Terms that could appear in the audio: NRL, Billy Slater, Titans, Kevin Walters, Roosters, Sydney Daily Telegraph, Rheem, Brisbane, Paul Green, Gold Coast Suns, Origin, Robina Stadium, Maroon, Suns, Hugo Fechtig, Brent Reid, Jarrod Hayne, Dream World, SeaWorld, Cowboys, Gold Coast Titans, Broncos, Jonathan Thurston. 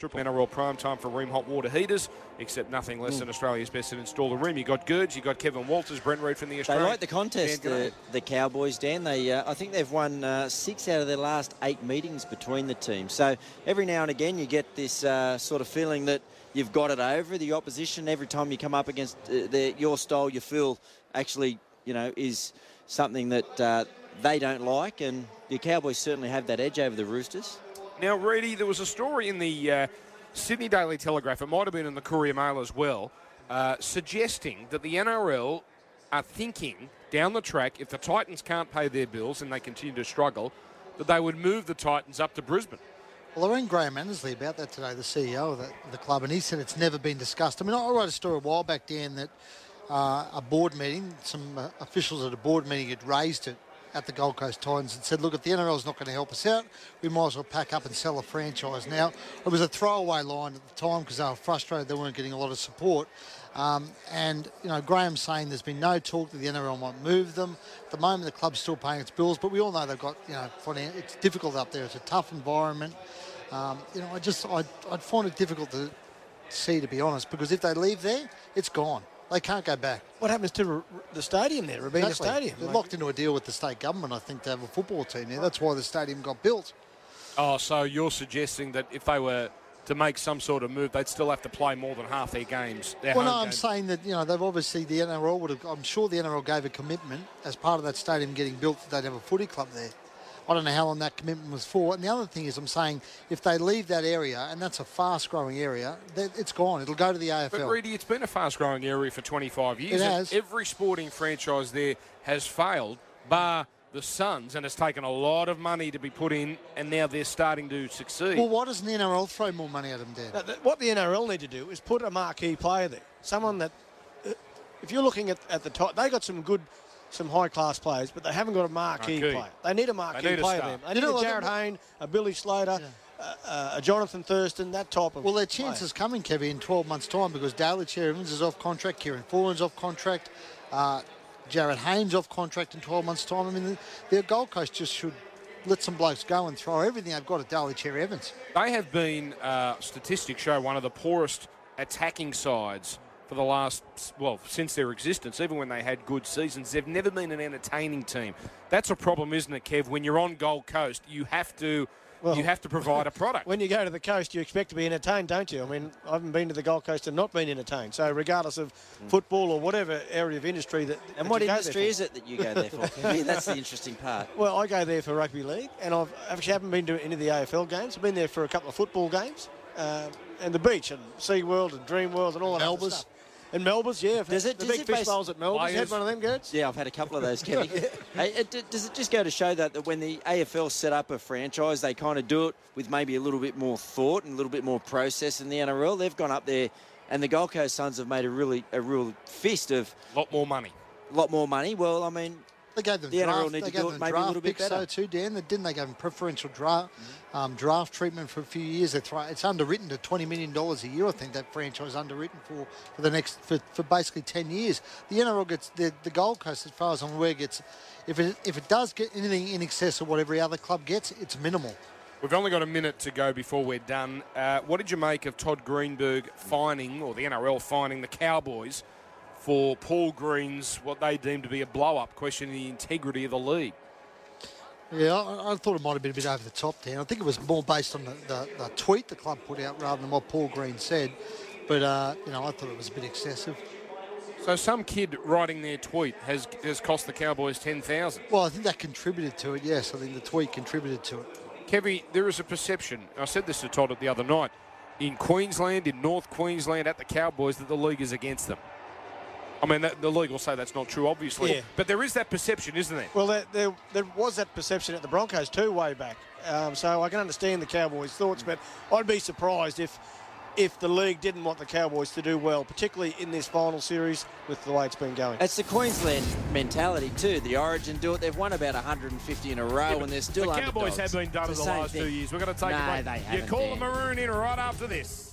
Triple NRL prime time for Rheem hot water heaters, except nothing less than Australia's best at install the Rheem. You got Gerds, you got Kevin Walters, Brent Reid from the Australian. They like the contest, the Cowboys, Dan. They, I think they've won 6 out of their last 8 meetings between the teams. So every now and again you get this sort of feeling that you've got it over the opposition. Every time you come up against your style, you feel actually, you know, is something that they don't like, and the Cowboys certainly have that edge over the Roosters. Now, Reedy, there was a story in the Sydney Daily Telegraph, it might have been in the Courier Mail as well, suggesting that the NRL are thinking down the track, if the Titans can't pay their bills and they continue to struggle, that they would move the Titans up to Brisbane. Well, I rang Graham Andersley about that today, the CEO of the club, and he said it's never been discussed. I mean, I wrote a story a while back, Dan, that a board meeting, some officials at a board meeting had raised it at the Gold Coast Titans and said, look, if the NRL's not going to help us out, we might as well pack up and sell a franchise now. It was a throwaway line at the time because they were frustrated they weren't getting a lot of support. And, you know, Graham's saying there's been no talk that the NRL might move them. At the moment, the club's still paying its bills, but we all know they've got, you know, it's difficult up there. It's a tough environment. You know, I'd find it difficult to see, to be honest, because if they leave there, it's gone. They can't go back. What happens to the stadium there, Robina Stadium? They're locked into a deal with the state government, I think, to have a football team there. That's why the stadium got built. Oh, so you're suggesting that if they were to make some sort of move, they'd still have to play more than half their games? Well, no, I'm saying that, you know, they've obviously, the NRL would have, I'm sure the NRL gave a commitment as part of that stadium getting built that they'd have a footy club there. I don't know how long that commitment was for. And the other thing is, I'm saying, if they leave that area, and that's a fast-growing area, it's gone. It'll go to the AFL. But, Reedy, it's been a fast-growing area for 25 years. It has. Every sporting franchise there has failed, bar the Suns, and it's taken a lot of money to be put in, and now they're starting to succeed. Well, why doesn't the NRL throw more money at them, Dan? Now, what the NRL need to do is put a marquee player there, someone that, if you're looking at the top, they got some good... some high-class players, but they haven't got a marquee player. They need a marquee player there. They need a Jarrod Hayne, a Billy Slater, a Jonathan Thurston, that type of. Well, their chance is coming, Kevin, in 12 months' time because Daly Cherry Evans is off contract, Kieran Foran's off contract, Jarrod Hayne's off contract in 12 months' time. I mean, their Gold Coast just should let some blokes go and throw everything they've got at Daly Cherry Evans. They have been, statistics show, one of the poorest attacking sides for the last, well, since their existence, even when they had good seasons. They've never been an entertaining team. That's a problem, isn't it, Kev? When you're on Gold Coast, you have to provide a product. When you go to the coast, you expect to be entertained, don't you? I mean, I haven't been to the Gold Coast and not been entertained. So regardless of football or whatever area of industry that what industry is it that you go there for? I mean, that's the interesting part. Well, I go there for rugby league, and I've actually haven't been to any of the AFL games. I've been there for a couple of football games, and the beach and SeaWorld and Dream World and all that other stuff. In Melbourne's, yeah. Big fish bowls at Melbourne's. You had one of them, Gertz? Yeah, I've had a couple of those, Kevin. Does it just go to show that when the AFL set up a franchise, they kind of do it with maybe a little bit more thought and a little bit more process than the NRL? They've gone up there, and the Gold Coast Suns have made a real fist of... A lot more money. Well, I mean... They gave them the NRL need to do it maybe a little bit better. So too, Dan. Didn't they give them preferential draft treatment for a few years? It's underwritten to $20 million a year, I think, that franchise underwritten for the next for basically 10 years. The NRL gets the Gold Coast, as far as I'm aware, gets if it does get anything in excess of what every other club gets, it's minimal. We've only got a minute to go before we're done. What did you make of Todd Greenberg fining, or the NRL fining the Cowboys for Paul Green's, what they deem to be a blow-up, questioning the integrity of the league? Yeah, I thought it might have been a bit over the top there. I think it was more based on the tweet the club put out rather than what Paul Green said. But, you know, I thought it was a bit excessive. So some kid writing their tweet has cost the Cowboys $10,000. Well, I think that contributed to it, yes. I think the tweet contributed to it. Kevy, there is a perception, I said this to Todd the other night, in Queensland, in North Queensland, at the Cowboys, that the league is against them. I mean, the league will say that's not true, obviously. Yeah. But there is that perception, isn't there? Well, there was that perception at the Broncos too, way back. So I can understand the Cowboys' thoughts, but I'd be surprised if the league didn't want the Cowboys to do well, particularly in this final series with the way it's been going. It's the Queensland mentality too. The Origin do it. They've won about 150 in a row, and they're still underdogs. The Cowboys have been done in the last 2 years. We're going to take a break. You call the Maroon in right after this.